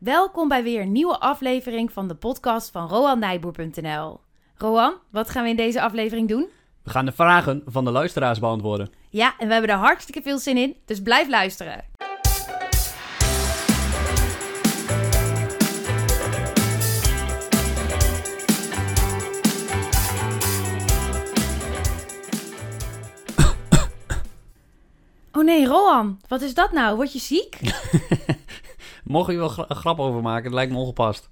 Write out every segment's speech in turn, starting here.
Welkom bij weer een nieuwe aflevering van de podcast van roannijboer.nl. Roan, wat gaan we in deze aflevering doen? We gaan de vragen van de luisteraars beantwoorden. Ja, en we hebben er hartstikke veel zin in, dus blijf luisteren. Oh nee, Roan, wat is dat nou? Word je ziek? Mocht je wel een grap over maken, het lijkt me ongepast.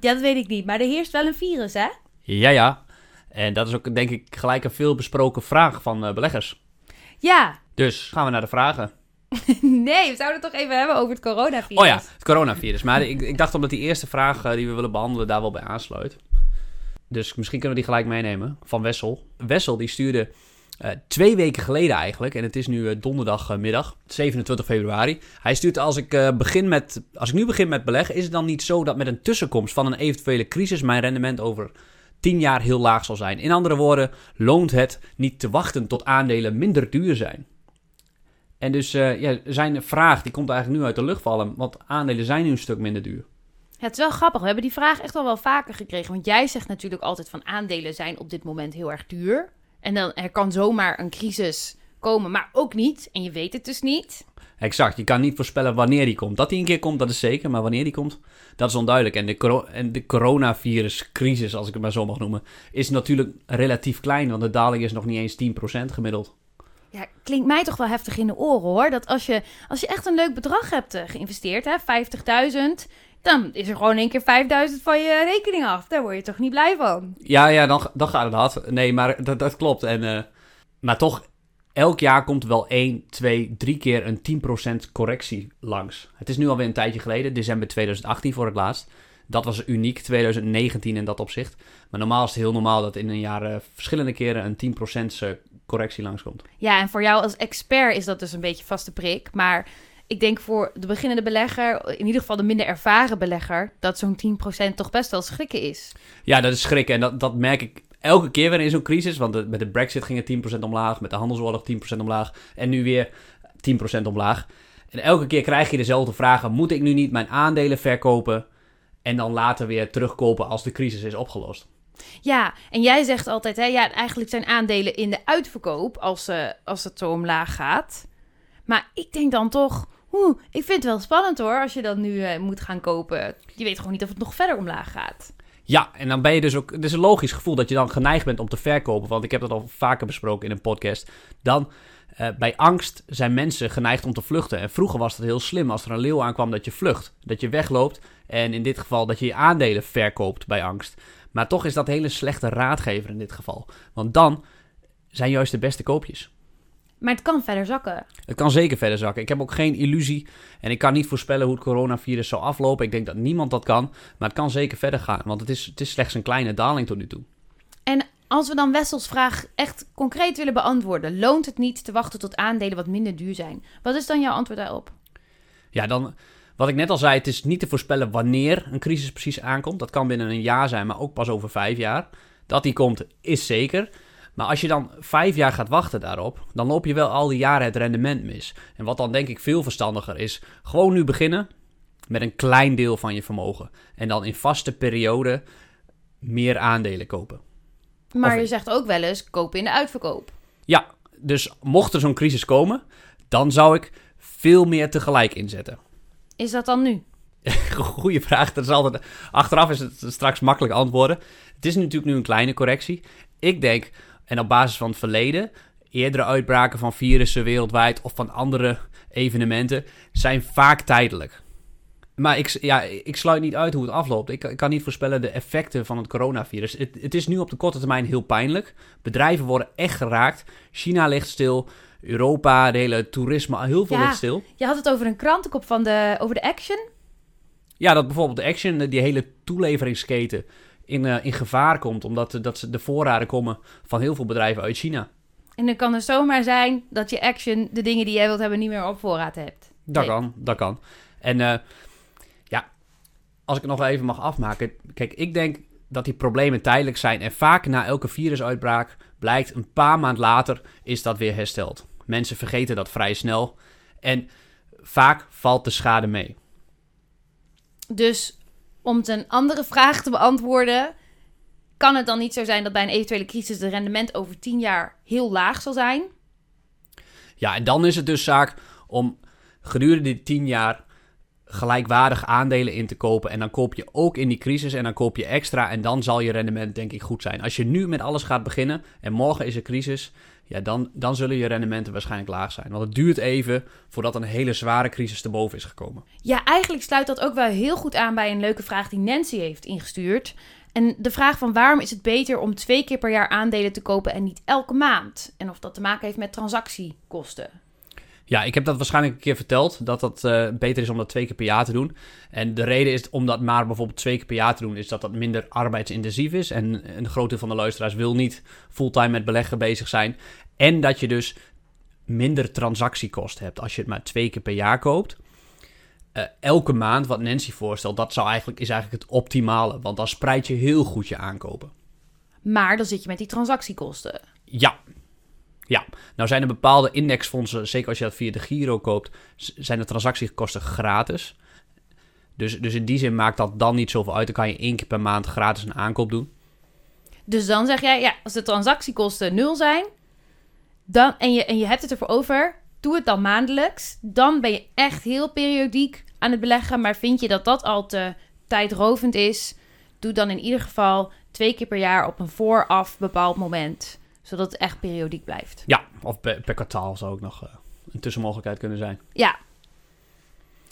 Dat weet ik niet, maar er heerst wel een virus, hè? Ja. En dat is ook, denk ik, gelijk een veelbesproken vraag van beleggers. Ja. Dus gaan we naar de vragen. Nee, we zouden het toch even hebben over het coronavirus. Oh ja, het coronavirus. Maar ik dacht omdat die eerste vraag die we willen behandelen daar wel bij aansluit. Dus misschien kunnen we die gelijk meenemen van Wessel. Wessel die stuurde 2 weken geleden eigenlijk, en het is nu donderdagmiddag, 27 februari. Hij stuurt, als ik nu begin met beleggen, is het dan niet zo dat met een tussenkomst van een eventuele crisis mijn rendement over 10 jaar heel laag zal zijn? In andere woorden, loont het niet te wachten tot aandelen minder duur zijn? En dus zijn vraag, die komt eigenlijk nu uit de lucht vallen, want aandelen zijn nu een stuk minder duur. Ja, het is wel grappig, we hebben die vraag echt al wel vaker gekregen, want jij zegt natuurlijk altijd van aandelen zijn op dit moment heel erg duur. En dan er kan zomaar een crisis komen, maar ook niet. En je weet het dus niet. Exact, je kan niet voorspellen wanneer die komt. Dat die een keer komt, dat is zeker. Maar wanneer die komt, dat is onduidelijk. En de coronaviruscrisis, als ik het maar zo mag noemen, is natuurlijk relatief klein. Want de daling is nog niet eens 10% gemiddeld. Ja, klinkt mij toch wel heftig in de oren hoor. Dat als je echt een leuk bedrag hebt geïnvesteerd, hè, 50.000... dan is er gewoon 1 keer 5.000 van je rekening af. Daar word je toch niet blij van? Ja, dan gaat het hard. Nee, maar dat klopt. Maar toch, elk jaar komt wel 1, 2, 3 keer een 10% correctie langs. Het is nu alweer een tijdje geleden, december 2018 voor het laatst. Dat was uniek, 2019 in dat opzicht. Maar normaal is het heel normaal dat in een jaar verschillende keren een 10% correctie langskomt. Ja, en voor jou als expert is dat dus een beetje vaste prik, maar ik denk voor de beginnende belegger, in ieder geval de minder ervaren belegger, dat zo'n 10% toch best wel schrikken is. Ja, dat is schrikken. En dat merk ik elke keer weer in zo'n crisis. Want met de Brexit ging het 10% omlaag, met de handelsoorlog 10% omlaag en nu weer 10% omlaag. En elke keer krijg je dezelfde vragen. Moet ik nu niet mijn aandelen verkopen en dan later weer terugkopen als de crisis is opgelost? Ja, en jij zegt altijd, hè, ja, eigenlijk zijn aandelen in de uitverkoop als het zo omlaag gaat. Maar ik denk dan toch, ik vind het wel spannend hoor, als je dat nu moet gaan kopen. Je weet gewoon niet of het nog verder omlaag gaat. Ja, en dan ben je dus ook, het is een logisch gevoel dat je dan geneigd bent om te verkopen. Want ik heb dat al vaker besproken in een podcast. Dan, bij angst zijn mensen geneigd om te vluchten. En vroeger was dat heel slim als er een leeuw aankwam dat je vlucht. Dat je wegloopt en in dit geval dat je je aandelen verkoopt bij angst. Maar toch is dat een hele slechte raadgever in dit geval. Want dan zijn juist de beste koopjes. Maar het kan verder zakken. Het kan zeker verder zakken. Ik heb ook geen illusie en ik kan niet voorspellen hoe het coronavirus zal aflopen. Ik denk dat niemand dat kan, maar het kan zeker verder gaan. Want het is slechts een kleine daling tot nu toe. En als we dan Wessels vraag echt concreet willen beantwoorden, loont het niet te wachten tot aandelen wat minder duur zijn? Wat is dan jouw antwoord daarop? Ja, dan, wat ik net al zei, het is niet te voorspellen wanneer een crisis precies aankomt. Dat kan binnen een jaar zijn, maar ook pas over 5 jaar. Dat die komt, is zeker. Maar als je dan 5 jaar gaat wachten daarop, dan loop je wel al die jaren het rendement mis. En wat dan denk ik veel verstandiger is, gewoon nu beginnen met een klein deel van je vermogen. En dan in vaste periode meer aandelen kopen. Maar je zegt ook wel eens, koop in de uitverkoop. Ja, dus mocht er zo'n crisis komen, dan zou ik veel meer tegelijk inzetten. Is dat dan nu? Goeie vraag. Dat is altijd, achteraf is het straks makkelijk antwoorden. Het is natuurlijk nu een kleine correctie. Ik denk, en op basis van het verleden, eerdere uitbraken van virussen wereldwijd of van andere evenementen zijn vaak tijdelijk. Maar ik sluit niet uit hoe het afloopt. Ik kan niet voorspellen de effecten van het coronavirus. Het is nu op de korte termijn heel pijnlijk. Bedrijven worden echt geraakt. China ligt stil. Europa, de hele toerisme, heel veel ligt stil. Je had het over een krantenkop over de Action. Ja, dat bijvoorbeeld de Action, die hele toeleveringsketen in gevaar komt, omdat de voorraden komen van heel veel bedrijven uit China. En dan kan het zomaar zijn dat je Action, de dingen die jij wilt hebben, niet meer op voorraad hebt. Dat kan. En als ik het nog even mag afmaken. Kijk, ik denk dat die problemen tijdelijk zijn en vaak na elke virusuitbraak blijkt een paar maanden later is dat weer hersteld. Mensen vergeten dat vrij snel en vaak valt de schade mee. Dus om een andere vraag te beantwoorden, kan het dan niet zo zijn dat bij een eventuele crisis de rendement over 10 jaar heel laag zal zijn? Ja, en dan is het dus zaak om gedurende die 10 jaar gelijkwaardig aandelen in te kopen. En dan koop je ook in die crisis en dan koop je extra en dan zal je rendement denk ik goed zijn. Als je nu met alles gaat beginnen en morgen is er crisis, ja, dan zullen je rendementen waarschijnlijk laag zijn. Want het duurt even voordat een hele zware crisis te boven is gekomen. Ja, eigenlijk sluit dat ook wel heel goed aan bij een leuke vraag die Nancy heeft ingestuurd. En de vraag van waarom is het beter om 2 keer per jaar aandelen te kopen en niet elke maand? En of dat te maken heeft met transactiekosten. Ja, ik heb dat waarschijnlijk een keer verteld, dat het beter is om dat 2 keer per jaar te doen. En de reden is om dat maar bijvoorbeeld 2 keer per jaar te doen, is dat dat minder arbeidsintensief is. En een groot deel van de luisteraars wil niet fulltime met beleggen bezig zijn. En dat je dus minder transactiekosten hebt als je het maar 2 keer per jaar koopt. Elke maand, wat Nancy voorstelt, dat is eigenlijk het optimale. Want dan spreid je heel goed je aankopen. Maar dan zit je met die transactiekosten. Ja, nou zijn er bepaalde indexfondsen, zeker als je dat via de Giro koopt, zijn de transactiekosten gratis. Dus in die zin maakt dat dan niet zoveel uit. Dan kan je 1 keer per maand gratis een aankoop doen. Dus dan zeg jij, ja, als de transactiekosten 0 zijn dan, en je hebt het ervoor over, doe het dan maandelijks. Dan ben je echt heel periodiek aan het beleggen. Maar vind je dat dat al te tijdrovend is, doe dan in ieder geval 2 keer per jaar op een vooraf bepaald moment, zodat het echt periodiek blijft. Ja, of per kwartaal zou ook nog een tussenmogelijkheid kunnen zijn. Ja.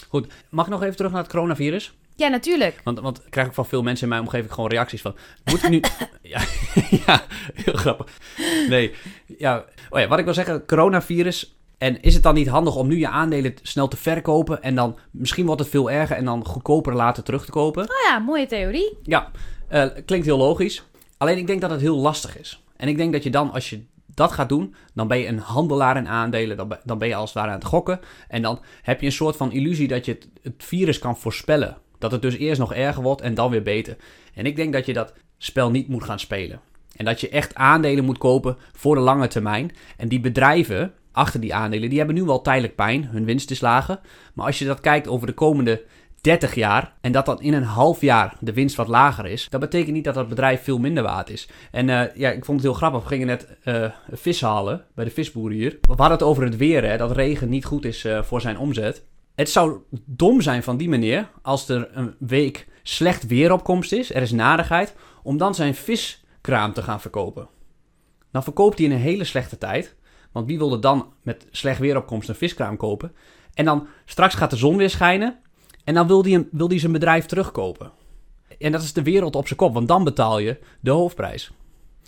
Goed, mag ik nog even terug naar het coronavirus? Ja, natuurlijk. Want ik krijg ook van veel mensen in mijn omgeving gewoon reacties van, moet ik nu... ja, heel grappig. Nee, ja. Oh ja, wat ik wil zeggen, coronavirus. En is het dan niet handig om nu je aandelen snel te verkopen en dan misschien wordt het veel erger en dan goedkoper later terug te kopen? Oh ja, mooie theorie. Ja, klinkt heel logisch. Alleen ik denk dat het heel lastig is. En ik denk dat je dan, als je dat gaat doen, dan ben je een handelaar in aandelen. Dan ben je als het ware aan het gokken. En dan heb je een soort van illusie dat je het virus kan voorspellen. Dat het dus eerst nog erger wordt en dan weer beter. En ik denk dat je dat spel niet moet gaan spelen. En dat je echt aandelen moet kopen voor de lange termijn. En die bedrijven achter die aandelen, die hebben nu wel tijdelijk pijn. Hun winst is lager. Maar als je dat kijkt over de komende 30 jaar en dat dan in een half jaar de winst wat lager is, dat betekent niet dat dat bedrijf veel minder waard is. En ja, ik vond het heel grappig. We gingen net vis halen bij de visboer hier. We hadden het over het weer, hè, dat regen niet goed is voor zijn omzet. Het zou dom zijn van die meneer, als er een week slecht weeropkomst is, er is narigheid, om dan zijn viskraam te gaan verkopen. Dan verkoopt hij in een hele slechte tijd, want wie wilde dan met slecht weeropkomst een viskraam kopen? En dan straks gaat de zon weer schijnen. En dan wil hij zijn bedrijf terugkopen. En dat is de wereld op zijn kop, want dan betaal je de hoofdprijs.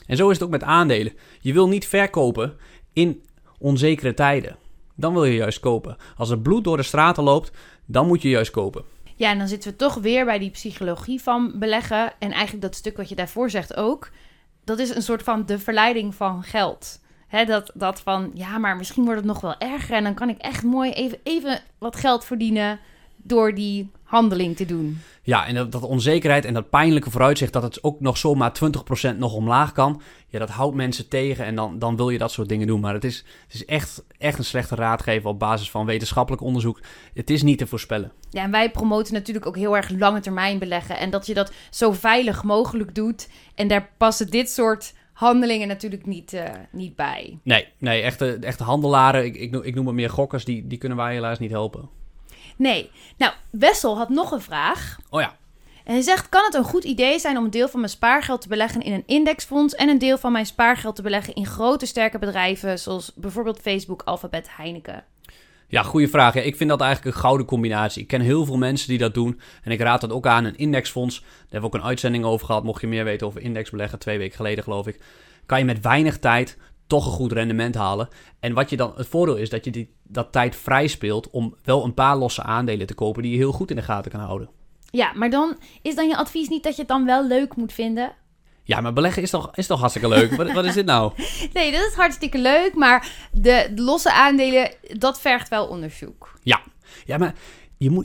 En zo is het ook met aandelen. Je wil niet verkopen in onzekere tijden. Dan wil je juist kopen. Als er bloed door de straten loopt, dan moet je juist kopen. Ja, en dan zitten we toch weer bij die psychologie van beleggen. En eigenlijk dat stuk wat je daarvoor zegt ook. Dat is een soort van de verleiding van geld. He, dat van, ja, maar misschien wordt het nog wel erger. En dan kan ik echt mooi even wat geld verdienen door die handeling te doen. Ja, en dat onzekerheid en dat pijnlijke vooruitzicht, dat het ook nog zomaar 20% nog omlaag kan, ja, dat houdt mensen tegen en dan wil je dat soort dingen doen. Maar het is echt een slechte raadgever op basis van wetenschappelijk onderzoek. Het is niet te voorspellen. Ja, en wij promoten natuurlijk ook heel erg lange termijn beleggen en dat je dat zo veilig mogelijk doet. En daar passen dit soort handelingen natuurlijk niet bij. Nee, echte handelaren, ik noem het meer gokkers, die kunnen wij helaas niet helpen. Nee. Nou, Wessel had nog een vraag. Oh ja. En hij zegt, kan het een goed idee zijn om een deel van mijn spaargeld te beleggen in een indexfonds en een deel van mijn spaargeld te beleggen in grote sterke bedrijven zoals bijvoorbeeld Facebook, Alphabet, Heineken? Ja, goede vraag. Ja, ik vind dat eigenlijk een gouden combinatie. Ik ken heel veel mensen die dat doen en ik raad dat ook aan. Een indexfonds, daar hebben we ook een uitzending over gehad. Mocht je meer weten over indexbeleggen, 2 weken geleden geloof ik, kan je met weinig tijd toch een goed rendement halen. En wat je dan, het voordeel is dat je dat tijd vrij speelt om wel een paar losse aandelen te kopen die je heel goed in de gaten kan houden. Ja, maar dan is dan je advies niet dat je het dan wel leuk moet vinden? Ja, maar beleggen is toch hartstikke leuk? Wat is dit nou? Nee, dat is hartstikke leuk, maar de losse aandelen, dat vergt wel onderzoek. Ja, maar je moet,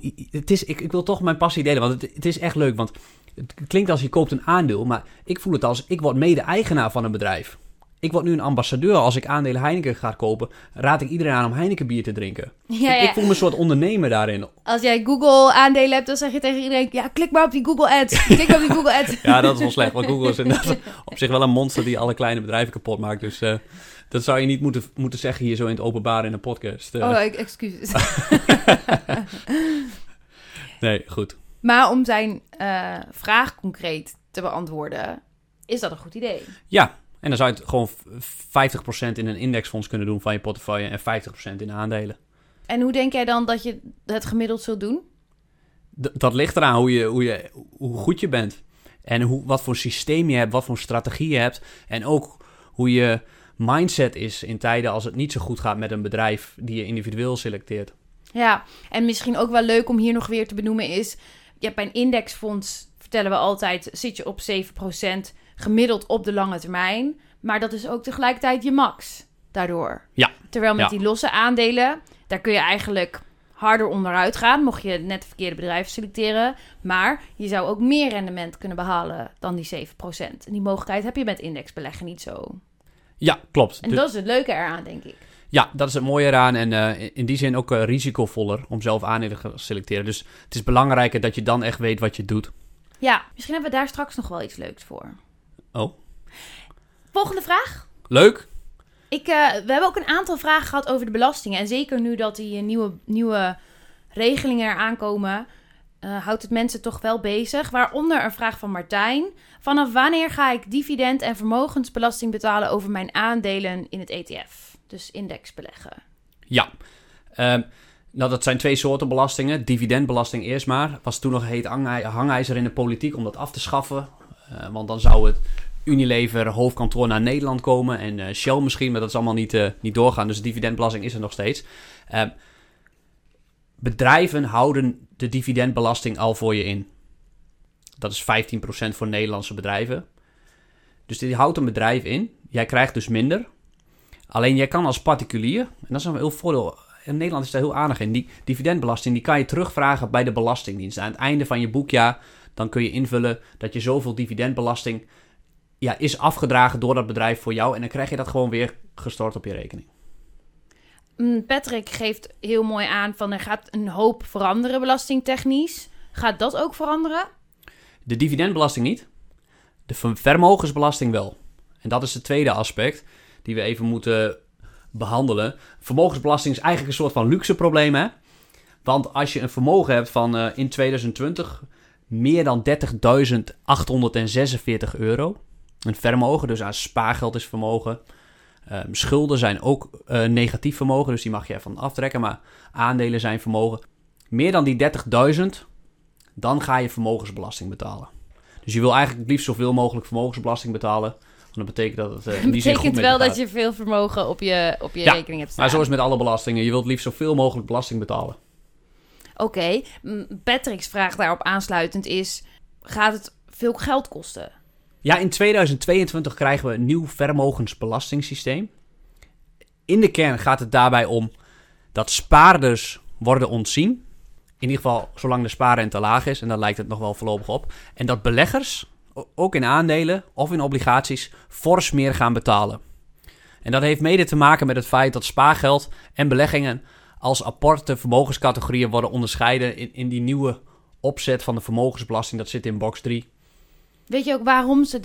ik wil toch mijn passie delen, want het is echt leuk, want het klinkt als je koopt een aandeel, maar ik voel het als ik word mede-eigenaar van een bedrijf. Ik word nu een ambassadeur. Als ik aandelen Heineken ga kopen, raad ik iedereen aan om Heineken bier te drinken. Ja, ja. Ik voel me een soort ondernemer daarin. Als jij Google aandelen hebt, dan zeg je tegen iedereen, ja, klik maar op die Google ads. Klik maar op die Google ads. Ja, dat is wel slecht, want Google is inderdaad op zich wel een monster die alle kleine bedrijven kapot maakt. Dus dat zou je niet moeten zeggen hier zo in het openbaar in een podcast. Oh, excuses. Nee, goed. Maar om zijn vraag concreet te beantwoorden, is dat een goed idee? Ja. En dan zou je het gewoon 50% in een indexfonds kunnen doen van je portefeuille en 50% in aandelen. En hoe denk jij dan dat je het gemiddeld zult doen? Dat ligt eraan hoe goed je bent. En wat voor systeem je hebt, wat voor strategie je hebt. En ook hoe je mindset is in tijden als het niet zo goed gaat met een bedrijf die je individueel selecteert. Ja, en misschien ook wel leuk om hier nog weer te benoemen is, je hebt bij een indexfonds, vertellen we altijd, zit je op 7%. Gemiddeld op de lange termijn. Maar dat is ook tegelijkertijd je max daardoor. Ja. Terwijl met die losse aandelen, daar kun je eigenlijk harder onderuit gaan, mocht je net de verkeerde bedrijven selecteren. Maar je zou ook meer rendement kunnen behalen dan die 7%. En die mogelijkheid heb je met indexbeleggen niet zo. Ja, klopt. En dat is het leuke eraan, denk ik. Ja, dat is het mooie eraan. En in die zin ook risicovoller om zelf aandelen te selecteren. Dus het is belangrijker dat je dan echt weet wat je doet. Ja, misschien hebben we daar straks nog wel iets leuks voor. Oh. Volgende vraag. Leuk. We hebben ook een aantal vragen gehad over de belastingen. En zeker nu dat die nieuwe regelingen eraan komen, houdt het mensen toch wel bezig. Waaronder een vraag van Martijn. Vanaf wanneer ga ik dividend- en vermogensbelasting betalen over mijn aandelen in het ETF? Dus indexbeleggen. Ja. Nou, dat zijn twee soorten belastingen. Dividendbelasting eerst maar. Was toen nog heet hangijzer in de politiek om dat af te schaffen. Want dan zou het Unilever hoofdkantoor naar Nederland komen en Shell misschien, maar dat is allemaal niet doorgaan. Dus dividendbelasting is er nog steeds. Bedrijven houden de dividendbelasting al voor je in. Dat is 15% voor Nederlandse bedrijven. Dus die houdt een bedrijf in. Jij krijgt dus minder. Alleen jij kan als particulier, en dat is een heel voordeel, in Nederland is daar heel aardig in, die dividendbelasting die kan je terugvragen bij de Belastingdienst. Aan het einde van je boekjaar, dan kun je invullen dat je zoveel dividendbelasting is afgedragen door dat bedrijf voor jou. En dan krijg je dat gewoon weer gestort op je rekening. Patrick geeft heel mooi aan van er gaat een hoop veranderen belastingtechnisch. Gaat dat ook veranderen? De dividendbelasting niet. De vermogensbelasting wel. En dat is het tweede aspect die we even moeten behandelen. Vermogensbelasting is eigenlijk een soort van luxe probleem, hè? Want als je een vermogen hebt van in 2020... meer dan 30.846 euro. Een vermogen, dus aan spaargeld is vermogen. Schulden zijn ook negatief vermogen, dus die mag je ervan aftrekken. Maar aandelen zijn vermogen. Meer dan die 30.000, dan ga je vermogensbelasting betalen. Dus je wil eigenlijk het liefst zoveel mogelijk vermogensbelasting betalen. Want dat betekent dat het in die zin goed betekent wel dat je veel vermogen op je rekening hebt staan. Maar zo is met alle belastingen. Je wilt het liefst zoveel mogelijk belasting betalen. Oké, Patrick's vraag daarop aansluitend is, gaat het veel geld kosten? Ja, in 2022 krijgen we een nieuw vermogensbelastingssysteem. In de kern gaat het daarbij om dat spaarders worden ontzien. In ieder geval zolang de spaarrente laag is, en daar lijkt het nog wel voorlopig op. En dat beleggers, ook in aandelen of in obligaties, fors meer gaan betalen. En dat heeft mede te maken met het feit dat spaargeld en beleggingen als aparte vermogenscategorieën worden onderscheiden in die nieuwe opzet van de vermogensbelasting. Dat zit in box 3. Weet je ook waarom ze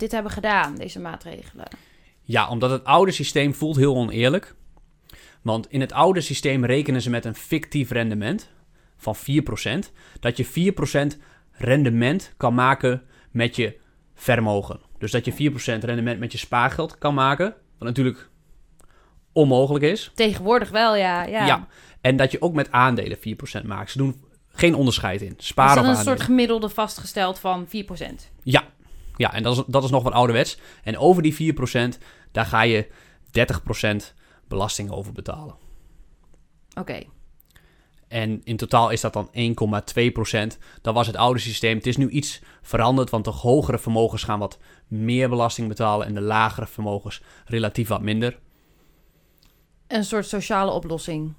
dit hebben gedaan, deze maatregelen? Ja, omdat het oude systeem voelt heel oneerlijk. Want in het oude systeem rekenen ze met een fictief rendement van 4%. Dat je 4% rendement kan maken met je vermogen. Dus dat je 4% rendement met je spaargeld kan maken. Wat natuurlijk onmogelijk is. Tegenwoordig wel, ja. En dat je ook met aandelen 4% maakt. Ze doen geen onderscheid in. Sparen of aandelen. Is dat een soort gemiddelde vastgesteld van 4%? Ja, en dat is nog wat ouderwets. En over die 4%, daar ga je 30% belasting over betalen. Oké. En in totaal is dat dan 1,2%. Dat was het oude systeem. Het is nu iets veranderd, want de hogere vermogens gaan wat meer belasting betalen en de lagere vermogens relatief wat minder. Een soort sociale oplossing.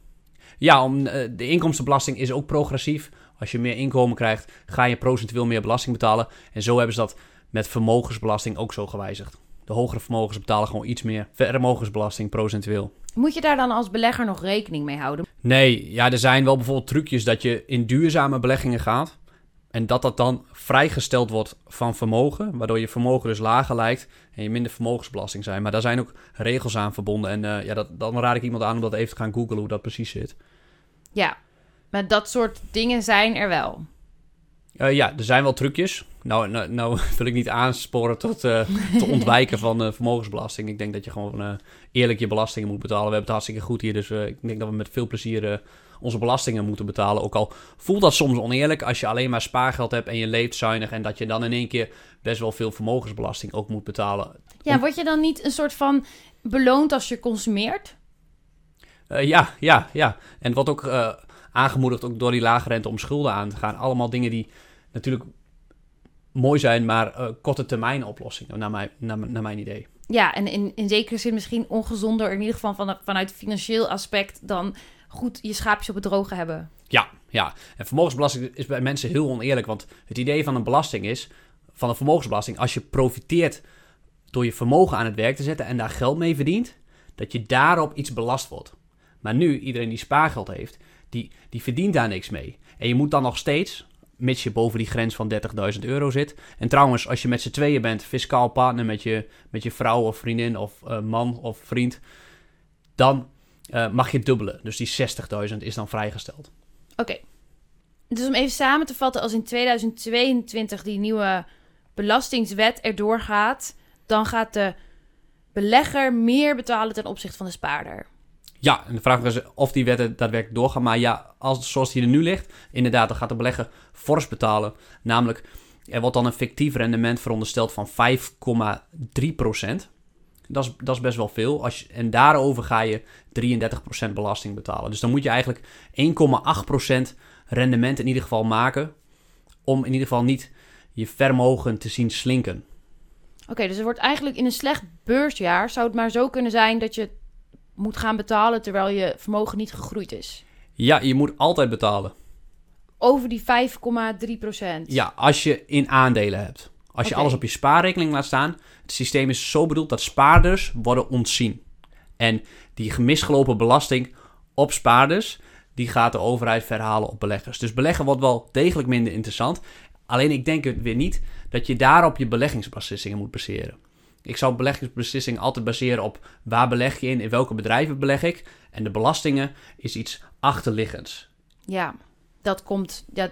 Ja, de inkomstenbelasting is ook progressief. Als je meer inkomen krijgt, ga je procentueel meer belasting betalen. En zo hebben ze dat met vermogensbelasting ook zo gewijzigd. De hogere vermogens betalen gewoon iets meer vermogensbelasting procentueel. Moet je daar dan als belegger nog rekening mee houden? Nee, ja, er zijn wel bijvoorbeeld trucjes dat je in duurzame beleggingen gaat. En dat dan vrijgesteld wordt van vermogen. Waardoor je vermogen dus lager lijkt en je minder vermogensbelasting zijn. Maar daar zijn ook regels aan verbonden. En dan raad ik iemand aan om dat even te gaan googlen hoe dat precies zit. Ja, maar dat soort dingen zijn er wel. Ja, er zijn wel trucjes. Nou wil ik niet aansporen tot te ontwijken van vermogensbelasting. Ik denk dat je gewoon eerlijk je belastingen moet betalen. We hebben het hartstikke goed hier, dus ik denk dat we met veel plezier onze belastingen moeten betalen. Ook al voelt dat soms oneerlijk als je alleen maar spaargeld hebt en je leeft zuinig. En dat je dan in één keer best wel veel vermogensbelasting ook moet betalen. Ja, word je dan niet een soort van beloond als je consumeert? Ja. En wat ook aangemoedigd ook door die lage rente om schulden aan te gaan. Allemaal dingen die natuurlijk mooi zijn, maar korte termijn oplossingen, naar mijn idee. Ja, en in zekere zin misschien ongezonder, in ieder geval vanuit financieel aspect, dan goed je schaapjes op het droge hebben. Ja. En vermogensbelasting is bij mensen heel oneerlijk, want het idee van een belasting is, van een vermogensbelasting, als je profiteert door je vermogen aan het werk te zetten en daar geld mee verdient, dat je daarop iets belast wordt. Maar nu, iedereen die spaargeld heeft, die verdient daar niks mee. En je moet dan nog steeds, mits je boven die grens van €30.000 zit. En trouwens, als je met z'n tweeën bent, fiscaal partner met je vrouw of vriendin of man of vriend, dan mag je dubbelen. Dus die 60.000 is dan vrijgesteld. Oké. Dus om even samen te vatten, als in 2022 die nieuwe belastingswet erdoor gaat, dan gaat de belegger meer betalen ten opzichte van de spaarder. Ja, en de vraag is of die wetten daadwerkelijk doorgaan. Maar ja, zoals die er nu ligt, inderdaad, dan gaat de belegger fors betalen. Namelijk, er wordt dan een fictief rendement verondersteld van 5,3%. Dat is best wel veel. En daarover ga je 33% belasting betalen. Dus dan moet je eigenlijk 1,8% rendement in ieder geval maken, om in ieder geval niet je vermogen te zien slinken. Oké, dus er wordt eigenlijk in een slecht beursjaar, zou het maar zo kunnen zijn dat je moet gaan betalen terwijl je vermogen niet gegroeid is. Ja, je moet altijd betalen. Over die 5,3%? Ja, als je in aandelen hebt. Als je alles op je spaarrekening laat staan. Het systeem is zo bedoeld dat spaarders worden ontzien. En die misgelopen belasting op spaarders, die gaat de overheid verhalen op beleggers. Dus beleggen wordt wel degelijk minder interessant. Alleen ik denk het weer niet dat je daarop je beleggingsbeslissingen moet baseren. Ik zou beleggingsbeslissingen altijd baseren op waar beleg je in welke bedrijven beleg ik. En de belastingen is iets achterliggends. Ja,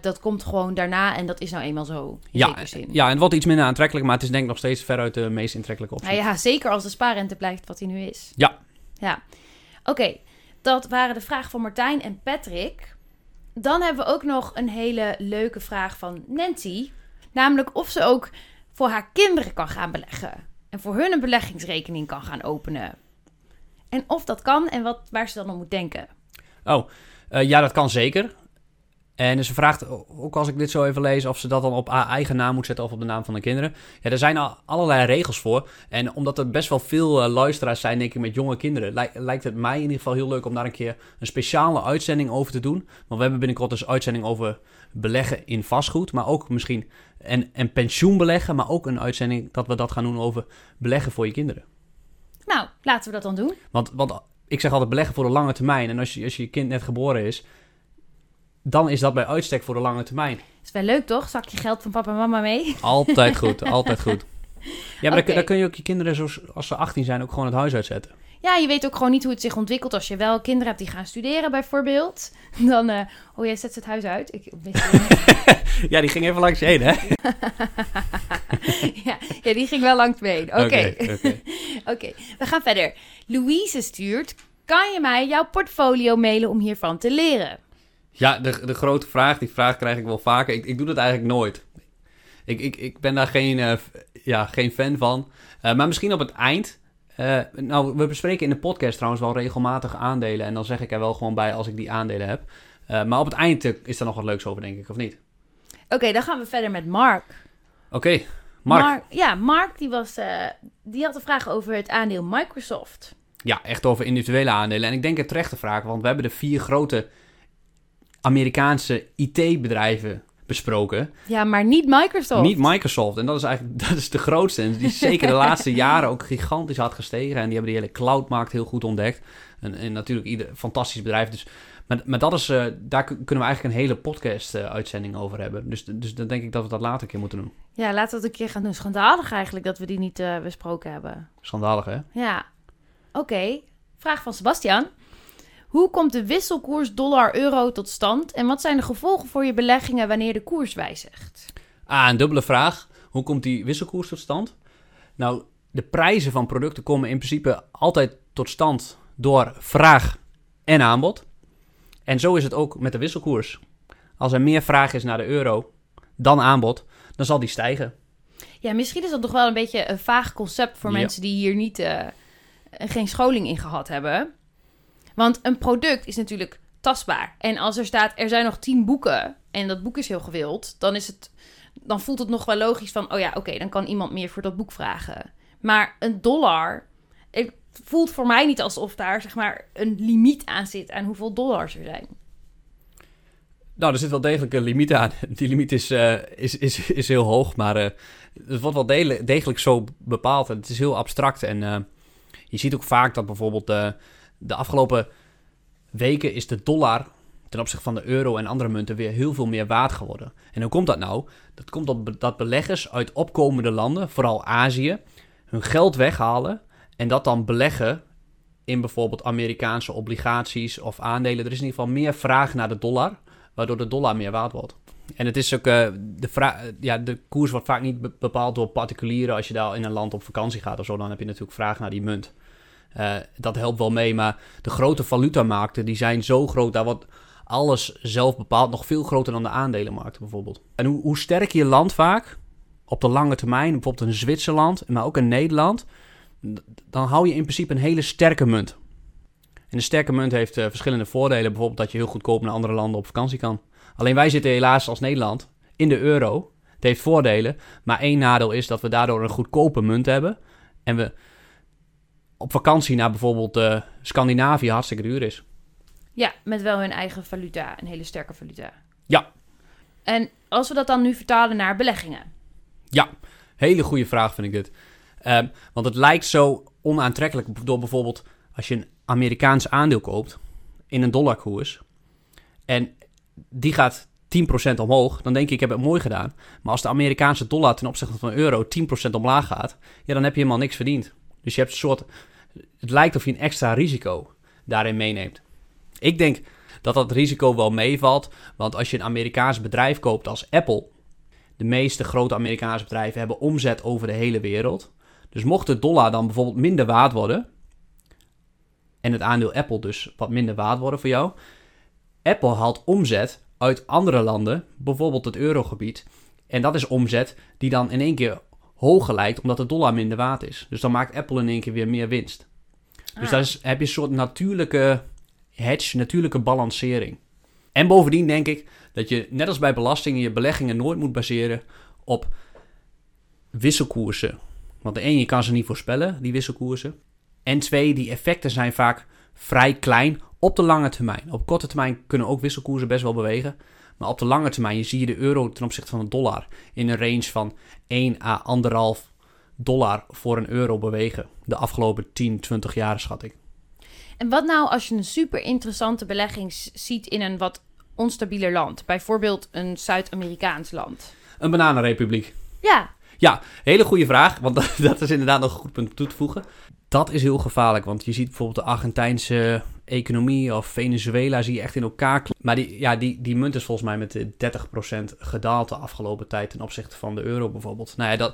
dat komt gewoon daarna en dat is nou eenmaal zo. Ja, en het wordt iets minder aantrekkelijk, maar het is denk ik nog steeds veruit de meest aantrekkelijke optie. Nou ja, zeker als de spaarrente blijft wat die nu is. Ja. Oké, dat waren de vragen van Martijn en Patrick. Dan hebben we ook nog een hele leuke vraag van Nancy. Namelijk of ze ook voor haar kinderen kan gaan beleggen. En voor hun een beleggingsrekening kan gaan openen. En of dat kan en waar ze dan om moet denken. Ja, dat kan zeker. En ze vraagt, ook als ik dit zo even lees, of ze dat dan op haar eigen naam moet zetten of op de naam van de kinderen. Ja, daar zijn al allerlei regels voor. En omdat er best wel veel luisteraars zijn, denk ik, met jonge kinderen, lijkt het mij in ieder geval heel leuk om daar een keer een speciale uitzending over te doen. Want we hebben binnenkort dus uitzending over beleggen in vastgoed, maar ook misschien en pensioen beleggen, maar ook een uitzending dat we dat gaan doen over beleggen voor je kinderen. Nou, laten we dat dan doen. Want ik zeg altijd beleggen voor de lange termijn. En als je kind net geboren is, dan is dat bij uitstek voor de lange termijn. Is wel leuk, toch? Zak je geld van papa en mama mee? Altijd goed, altijd goed. Ja, maar dan kun je ook je kinderen, als ze 18 zijn, ook gewoon het huis uitzetten. Ja, je weet ook gewoon niet hoe het zich ontwikkelt. Als je wel kinderen hebt die gaan studeren, bijvoorbeeld. Dan, jij zet het huis uit. Ja, die ging even langs je heen, hè? ja, die ging wel langs me heen. Oké, we gaan verder. Louise stuurt, kan je mij jouw portfolio mailen om hiervan te leren? Ja, de grote vraag, die vraag krijg ik wel vaker. Ik doe dat eigenlijk nooit. Ik ben daar geen fan van. Maar misschien op het eind. We bespreken in de podcast trouwens wel regelmatig aandelen. En dan zeg ik er wel gewoon bij als ik die aandelen heb. Maar op het eind is er nog wat leuks over, denk ik, of niet? Oké, dan gaan we verder met Mark. Oké, Mark. Ja, Mark die had een vraag over het aandeel Microsoft. Ja, echt over individuele aandelen. En ik denk het terechte vraag, want we hebben de 4 grote Amerikaanse IT-bedrijven besproken. Ja, maar niet Microsoft. Niet Microsoft. En dat is de grootste. En die is zeker de laatste jaren ook gigantisch hard gestegen. En die hebben die hele cloudmarkt heel goed ontdekt. En natuurlijk ieder fantastisch bedrijf. Dus, maar dat is, daar kunnen we eigenlijk een hele podcast-uitzending over hebben. Dus dan denk ik dat we dat later een keer moeten doen. Ja, laten we dat een keer gaan doen. Schandalig eigenlijk dat we die niet besproken hebben. Schandalig, hè? Ja. Oké. Vraag van Sebastian. Hoe komt de wisselkoers dollar-euro tot stand? En wat zijn de gevolgen voor je beleggingen wanneer de koers wijzigt? Ah, een dubbele vraag. Hoe komt die wisselkoers tot stand? Nou, de prijzen van producten komen in principe altijd tot stand door vraag en aanbod. En zo is het ook met de wisselkoers. Als er meer vraag is naar de euro dan aanbod, dan zal die stijgen. Ja, misschien is dat toch wel een beetje een vaag concept voor mensen die hier niet, geen scholing in gehad hebben. Want een product is natuurlijk tastbaar. En als er staat, er zijn nog 10 boeken en dat boek is heel gewild, dan voelt het nog wel logisch van, oh ja, oké, dan kan iemand meer voor dat boek vragen. Maar een dollar, het voelt voor mij niet alsof daar zeg maar een limiet aan zit aan hoeveel dollars er zijn. Nou, er zit wel degelijk een limiet aan. Die limiet is heel hoog, maar het wordt wel degelijk zo bepaald. En het is heel abstract en je ziet ook vaak dat bijvoorbeeld de afgelopen weken is de dollar ten opzichte van de euro en andere munten weer heel veel meer waard geworden. En hoe komt dat nou? Dat komt dat beleggers uit opkomende landen, vooral Azië, hun geld weghalen en dat dan beleggen in bijvoorbeeld Amerikaanse obligaties of aandelen. Er is in ieder geval meer vraag naar de dollar, waardoor de dollar meer waard wordt. En het is ook de koers wordt vaak niet bepaald door particulieren. Als je daar in een land op vakantie gaat of zo, dan heb je natuurlijk vraag naar die munt. Dat helpt wel mee, maar de grote valutamarkten die zijn zo groot, daar wordt alles zelf bepaald, nog veel groter dan de aandelenmarkten bijvoorbeeld. En hoe sterk je land vaak, op de lange termijn, bijvoorbeeld in Zwitserland, maar ook in Nederland, dan hou je in principe een hele sterke munt. En een sterke munt heeft verschillende voordelen, bijvoorbeeld dat je heel goedkoop naar andere landen op vakantie kan. Alleen wij zitten helaas als Nederland in de euro, het heeft voordelen, maar één nadeel is dat we daardoor een goedkope munt hebben en we op vakantie naar bijvoorbeeld Scandinavië hartstikke duur is. Ja, met wel hun eigen valuta, een hele sterke valuta. Ja. En als we dat dan nu vertalen naar beleggingen? Ja, hele goede vraag vind ik dit. Want het lijkt zo onaantrekkelijk door bijvoorbeeld als je een Amerikaans aandeel koopt in een dollarkoers en die gaat 10% omhoog, dan denk je, ik heb het mooi gedaan. Maar als de Amerikaanse dollar ten opzichte van de euro 10% omlaag gaat, ja, dan heb je helemaal niks verdiend. Dus je hebt een soort, het lijkt of je een extra risico daarin meeneemt. Ik denk dat risico wel meevalt, want als je een Amerikaans bedrijf koopt als Apple, de meeste grote Amerikaanse bedrijven hebben omzet over de hele wereld. Dus mocht de dollar dan bijvoorbeeld minder waard worden, en het aandeel Apple dus wat minder waard worden voor jou, Apple haalt omzet uit andere landen, bijvoorbeeld het eurogebied, en dat is omzet die dan in één keer hoger lijkt, omdat de dollar minder waard is. Dus dan maakt Apple in één keer weer meer winst. Dus daar heb je een soort natuurlijke hedge, natuurlijke balancering. En bovendien denk ik dat je, net als bij belastingen, je beleggingen nooit moet baseren op wisselkoersen. Want één, je kan ze niet voorspellen, die wisselkoersen. En twee, die effecten zijn vaak vrij klein op de lange termijn. Op korte termijn kunnen ook wisselkoersen best wel bewegen. Maar op de lange termijn zie je de euro ten opzichte van de dollar in een range van 1 à 1,5 dollar voor een euro bewegen. De afgelopen 10, 20 jaar schat ik. En wat nou als je een super interessante belegging ziet in een wat onstabiele land? Bijvoorbeeld een Zuid-Amerikaans land. Een bananenrepubliek. Ja. Ja, hele goede vraag, want dat is inderdaad nog een goed punt om toe te voegen. Dat is heel gevaarlijk, want je ziet bijvoorbeeld de Argentijnse economie of Venezuela zie je echt in elkaar. Maar die munt is volgens mij met 30% gedaald de afgelopen tijd ten opzichte van de euro bijvoorbeeld. Nou ja,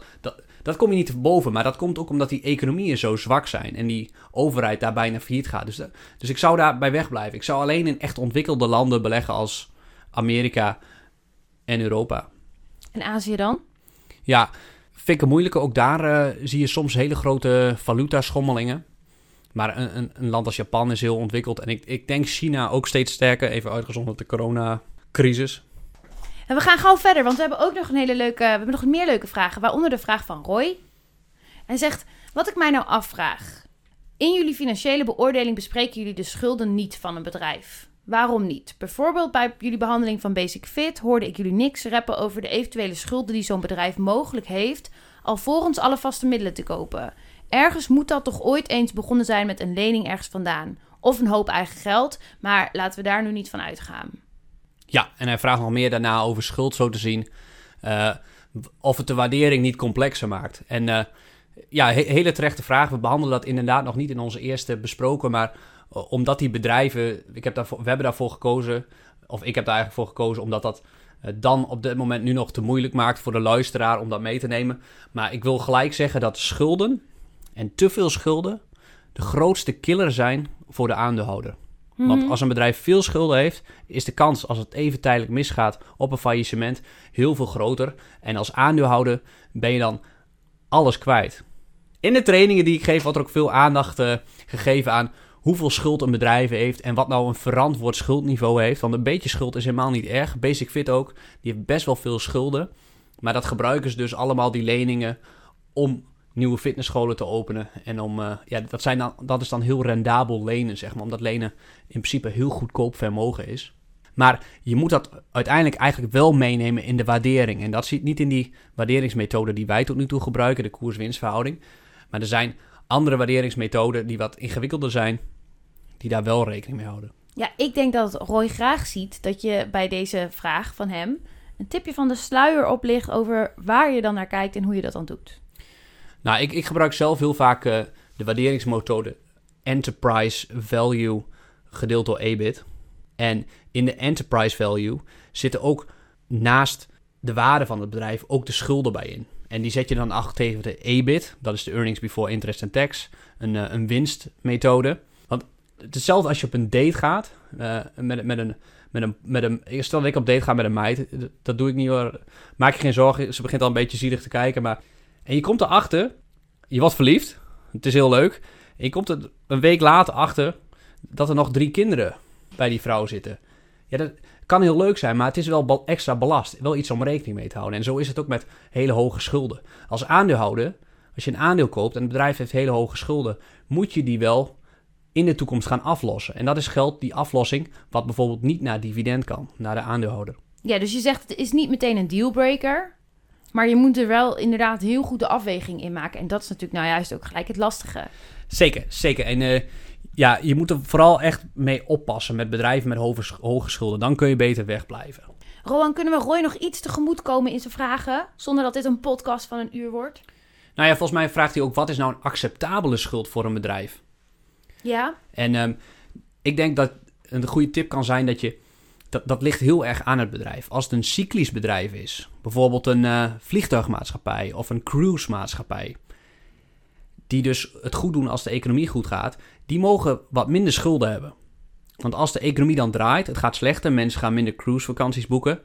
dat kom je niet boven, maar dat komt ook omdat die economieën zo zwak zijn en die overheid daar bijna failliet gaat. Dus ik zou daarbij wegblijven. Ik zou alleen in echt ontwikkelde landen beleggen als Amerika en Europa. En Azië dan? Ja, vind ik een moeilijke. Ook daar zie je soms hele grote valutaschommelingen. Maar een land als Japan is heel ontwikkeld. En ik denk China ook steeds sterker. Even uitgezonderd de coronacrisis. En we gaan gauw verder, want we hebben ook nog nog meer leuke vragen. Waaronder de vraag van Roy. Hij zegt, wat ik mij nou afvraag. In jullie financiële beoordeling bespreken jullie de schulden niet van een bedrijf. Waarom niet? Bijvoorbeeld bij jullie behandeling van Basic Fit hoorde ik jullie niks rappen over de eventuele schulden die zo'n bedrijf mogelijk heeft, alvorens alle vaste middelen te kopen. Ergens moet dat toch ooit eens begonnen zijn met een lening ergens vandaan. Of een hoop eigen geld, maar laten we daar nu niet van uitgaan. Ja, en hij vraagt nog meer daarna over schuld, zo te zien. Of het de waardering niet complexer maakt. En hele terechte vraag. We behandelen dat inderdaad nog niet in onze eerste besproken, maar omdat die bedrijven, ik heb daar eigenlijk voor gekozen, omdat dat dan op dit moment nu nog te moeilijk maakt voor de luisteraar om dat mee te nemen. Maar ik wil gelijk zeggen dat schulden en te veel schulden de grootste killer zijn voor de aandeelhouder. Mm-hmm. Want als een bedrijf veel schulden heeft, is de kans als het even tijdelijk misgaat op een faillissement heel veel groter. En als aandeelhouder ben je dan alles kwijt. In de trainingen die ik geef wordt er ook veel aandacht gegeven aan hoeveel schuld een bedrijf heeft en wat nou een verantwoord schuldniveau heeft. Want een beetje schuld is helemaal niet erg. Basic Fit ook, die heeft best wel veel schulden. Maar dat gebruiken ze dus allemaal, die leningen, om nieuwe fitnessscholen te openen. En om, dat is dan heel rendabel lenen, zeg maar. Omdat lenen in principe heel goedkoop vermogen is. Maar je moet dat uiteindelijk eigenlijk wel meenemen in de waardering. En dat zit niet in die waarderingsmethode die wij tot nu toe gebruiken, de koers-winstverhouding. Maar er zijn andere waarderingsmethoden die wat ingewikkelder zijn, die daar wel rekening mee houden. Ja, ik denk dat Roy graag ziet dat je bij deze vraag van hem een tipje van de sluier oplicht over waar je dan naar kijkt en hoe je dat dan doet. Nou, ik gebruik zelf heel vaak de waarderingsmethode Enterprise Value gedeeld door EBIT. En in de Enterprise Value zitten ook naast de waarde van het bedrijf ook de schulden bij in. En die zet je dan achter tegen de EBIT, dat is de Earnings Before Interest and Tax, een winstmethode. Want hetzelfde als je op een date gaat, stel dat ik op date ga met een meid, dat doe ik niet hoor, maak je geen zorgen, ze begint al een beetje zielig te kijken, maar en je komt erachter, je wordt verliefd, het is heel leuk, en je komt er een week later achter dat er nog 3 kinderen bij die vrouw zitten. Ja, dat kan heel leuk zijn, maar het is wel extra belast. Wel iets om rekening mee te houden. En zo is het ook met hele hoge schulden. Als aandeelhouder, als je een aandeel koopt en het bedrijf heeft hele hoge schulden, moet je die wel in de toekomst gaan aflossen. En dat is geld, die aflossing, wat bijvoorbeeld niet naar dividend kan, naar de aandeelhouder. Ja, dus je zegt het is niet meteen een dealbreaker, maar je moet er wel inderdaad heel goed de afweging in maken. En dat is natuurlijk nou juist ook gelijk het lastige. Zeker, zeker. En je moet er vooral echt mee oppassen met bedrijven met hoge schulden. Dan kun je beter wegblijven. Roan, kunnen we Roy nog iets tegemoetkomen in zijn vragen, zonder dat dit een podcast van een uur wordt? Nou ja, volgens mij vraagt hij ook, wat is nou een acceptabele schuld voor een bedrijf? Ja. En ik denk dat een goede tip kan zijn dat je, dat ligt heel erg aan het bedrijf. Als het een cyclisch bedrijf is, bijvoorbeeld een vliegtuigmaatschappij of een cruisemaatschappij, die dus het goed doen als de economie goed gaat, die mogen wat minder schulden hebben. Want als de economie dan draait, het gaat slechter, mensen gaan minder cruisevakanties boeken,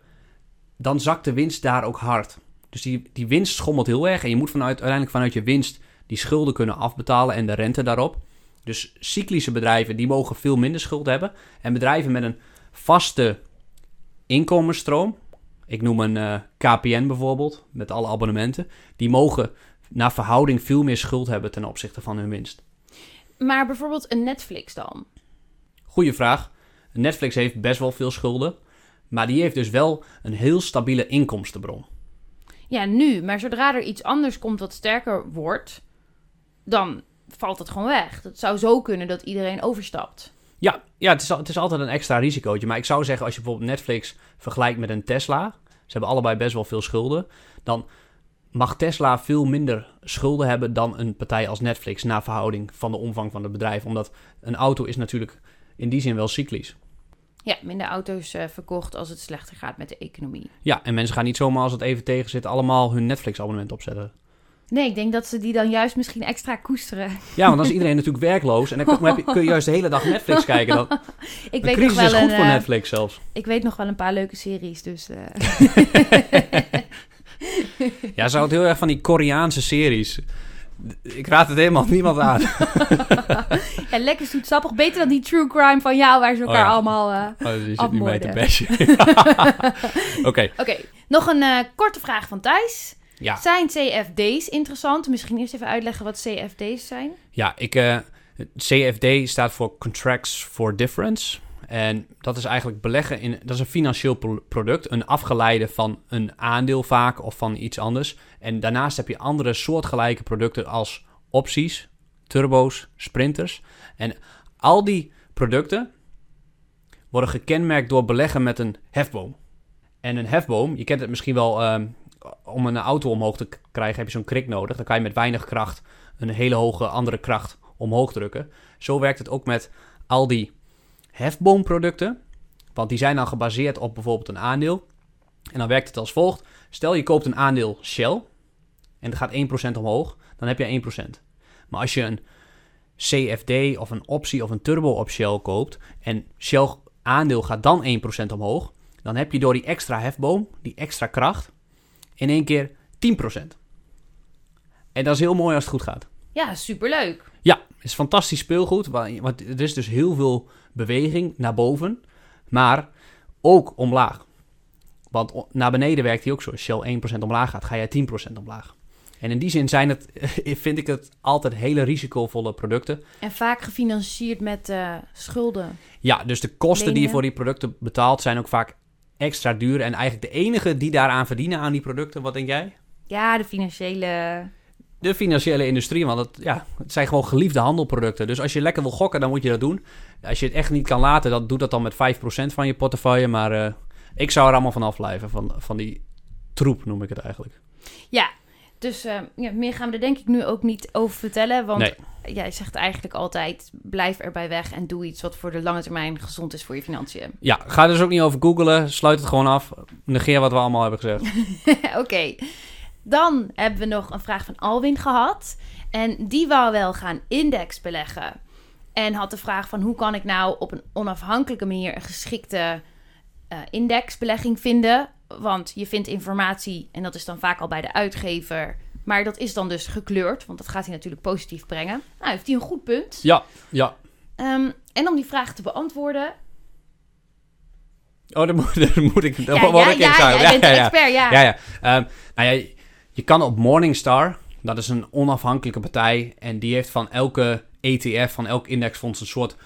dan zakt de winst daar ook hard. Dus die winst schommelt heel erg en je moet uiteindelijk vanuit je winst die schulden kunnen afbetalen en de rente daarop. Dus cyclische bedrijven, die mogen veel minder schuld hebben. En bedrijven met een vaste inkomensstroom, ik noem een KPN bijvoorbeeld, met alle abonnementen, die mogen naar verhouding veel meer schuld hebben ten opzichte van hun winst. Maar bijvoorbeeld een Netflix dan? Goeie vraag. Netflix heeft best wel veel schulden, maar die heeft dus wel een heel stabiele inkomstenbron. Ja, nu. Maar zodra er iets anders komt wat sterker wordt, dan valt het gewoon weg. Het zou zo kunnen dat iedereen overstapt. Ja, het is altijd een extra risicootje. Maar ik zou zeggen, als je bijvoorbeeld Netflix vergelijkt met een Tesla, ze hebben allebei best wel veel schulden, dan mag Tesla veel minder schulden hebben dan een partij als Netflix, na verhouding van de omvang van het bedrijf. Omdat een auto is natuurlijk in die zin wel cyclisch. Ja, minder auto's verkocht als het slechter gaat met de economie. Ja, en mensen gaan niet zomaar als het even tegen zit allemaal hun Netflix-abonnement opzetten. Nee, ik denk dat ze die dan juist misschien extra koesteren. Ja, want dan is iedereen natuurlijk werkloos en dan kun je juist de hele dag Netflix kijken. De crisis is goed voor Netflix zelfs. Ik weet nog wel een paar leuke series, dus ja, ze houdt heel erg van die Koreaanse series. Ik raad het helemaal niemand aan. Ja, lekker zoetsappig. Beter dan die true crime van jou, waar ze elkaar allemaal afmoorden. Je zit nu mee te bashen. Oké. Nog een korte vraag van Thijs. Ja. Zijn CFD's interessant? Misschien eerst even uitleggen wat CFD's zijn. Ja, CFD staat voor Contracts for Difference. En dat is eigenlijk beleggen in... Dat is een financieel product. Een afgeleide van een aandeel vaak of van iets anders. En daarnaast heb je andere soortgelijke producten als opties, turbo's, sprinters. En al die producten worden gekenmerkt door beleggen met een hefboom. En een hefboom, je kent het misschien wel... om een auto omhoog te krijgen heb je zo'n krik nodig. Dan kan je met weinig kracht een hele hoge andere kracht omhoog drukken. Zo werkt het ook met al die hefboomproducten. Want die zijn dan gebaseerd op bijvoorbeeld een aandeel. En dan werkt het als volgt. Stel je koopt een aandeel Shell. En dat gaat 1% omhoog. Dan heb je 1%. Maar als je een CFD of een optie of een turbo op Shell koopt. En Shell aandeel gaat dan 1% omhoog. Dan heb je door die extra hefboom, die extra kracht, in één keer 10%. En dat is heel mooi als het goed gaat. Ja, superleuk. Ja, het is fantastisch speelgoed. Want er is dus heel veel beweging naar boven. Maar ook omlaag. Want naar beneden werkt hij ook zo. Als Shell 1% omlaag gaat, ga jij 10% omlaag. En in die zin zijn het, vind ik het altijd hele risicovolle producten. En vaak gefinancierd met schulden. Ja, dus de kosten die je voor die producten betaalt zijn ook vaak extra duur. En eigenlijk de enige die daaraan verdienen aan die producten, wat denk jij? Ja, de financiële industrie, want het zijn gewoon geliefde handelproducten. Dus als je lekker wil gokken, dan moet je dat doen. Als je het echt niet kan laten, dan doet dat dan met 5% van je portefeuille. Maar ik zou er allemaal van afblijven, van die troep noem ik het eigenlijk. Ja, dus meer gaan we er denk ik nu ook niet over vertellen. Want jij zegt eigenlijk altijd, blijf erbij weg en doe iets wat voor de lange termijn gezond is voor je financiën. Ja, ga dus ook niet over googlen, sluit het gewoon af. Negeer wat we allemaal hebben gezegd. Oké. Dan hebben we nog een vraag van Alwin gehad. En die wou wel gaan index beleggen. En had de vraag van hoe kan ik nou op een onafhankelijke manier een geschikte indexbelegging vinden. Want je vindt informatie en dat is dan vaak al bij de uitgever. Maar dat is dan dus gekleurd, want dat gaat hij natuurlijk positief brengen. Nou, heeft hij een goed punt. Ja. En om die vraag te beantwoorden... Oh, dat moet ik... Jij bent een expert, ja. Je kan op Morningstar, dat is een onafhankelijke partij, en die heeft van elke ETF, van elk indexfonds, een soort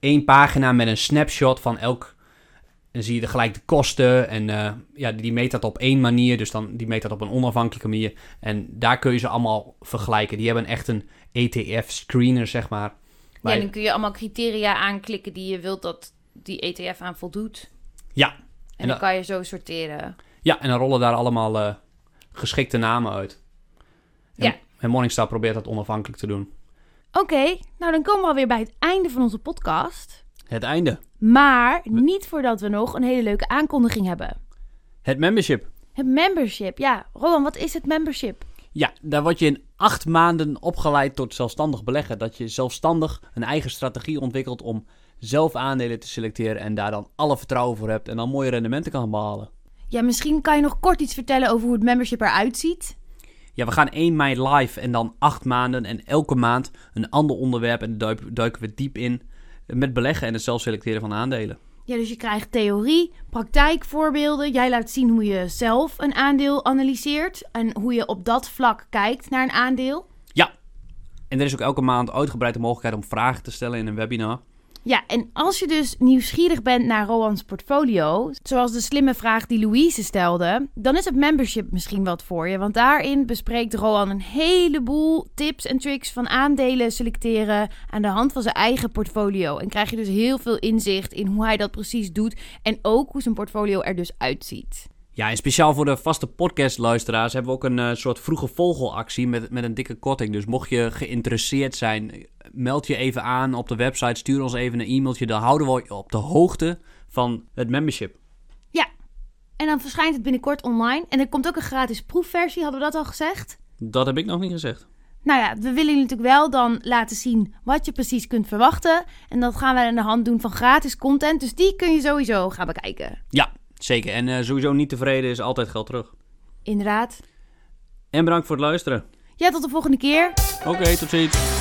één pagina met een snapshot van elk. En dan zie je gelijk de kosten en die meet dat op één manier, dus dan die meet dat op een onafhankelijke manier. En daar kun je ze allemaal vergelijken. Die hebben echt een ETF-screener, zeg maar. Ja, dan kun je allemaal criteria aanklikken die je wilt dat die ETF aan voldoet. Ja. En dan kan je zo sorteren. Ja, en dan rollen daar allemaal... geschikte namen uit. En Morningstar probeert dat onafhankelijk te doen. Oké, nou dan komen we alweer bij het einde van onze podcast. Het einde. Maar niet voordat we nog een hele leuke aankondiging hebben. Het membership. Het membership, ja. Rowan, wat is het membership? Ja, daar word je in 8 maanden opgeleid tot zelfstandig beleggen. Dat je zelfstandig een eigen strategie ontwikkelt om zelf aandelen te selecteren en daar dan alle vertrouwen voor hebt en dan mooie rendementen kan behalen. Ja, misschien kan je nog kort iets vertellen over hoe het membership eruit ziet. Ja, we gaan 1 mei live en dan 8 maanden. En elke maand een ander onderwerp. En daar duiken we diep in met beleggen en het zelf selecteren van aandelen. Ja, dus je krijgt theorie, praktijkvoorbeelden. Jij laat zien hoe je zelf een aandeel analyseert. En hoe je op dat vlak kijkt naar een aandeel. Ja, en er is ook elke maand uitgebreid de mogelijkheid om vragen te stellen in een webinar. Ja, en als je dus nieuwsgierig bent naar Roans portfolio, zoals de slimme vraag die Louise stelde, dan is het membership misschien wat voor je. Want daarin bespreekt Roan een heleboel tips en tricks van aandelen selecteren aan de hand van zijn eigen portfolio. En krijg je dus heel veel inzicht in hoe hij dat precies doet en ook hoe zijn portfolio er dus uitziet. Ja, en speciaal voor de vaste podcastluisteraars hebben we ook een soort vroege vogelactie met een dikke korting. Dus mocht je geïnteresseerd zijn, meld je even aan op de website, stuur ons even een e-mailtje. Dan houden we je op de hoogte van het membership. Ja, en dan verschijnt het binnenkort online. En er komt ook een gratis proefversie, hadden we dat al gezegd? Dat heb ik nog niet gezegd. Nou ja, we willen jullie natuurlijk wel dan laten zien wat je precies kunt verwachten. En dat gaan we aan de hand doen van gratis content. Dus die kun je sowieso gaan bekijken. Ja. Zeker, en sowieso niet tevreden is altijd geld terug. Inderdaad. En bedankt voor het luisteren. Ja, tot de volgende keer. Oké, tot ziens.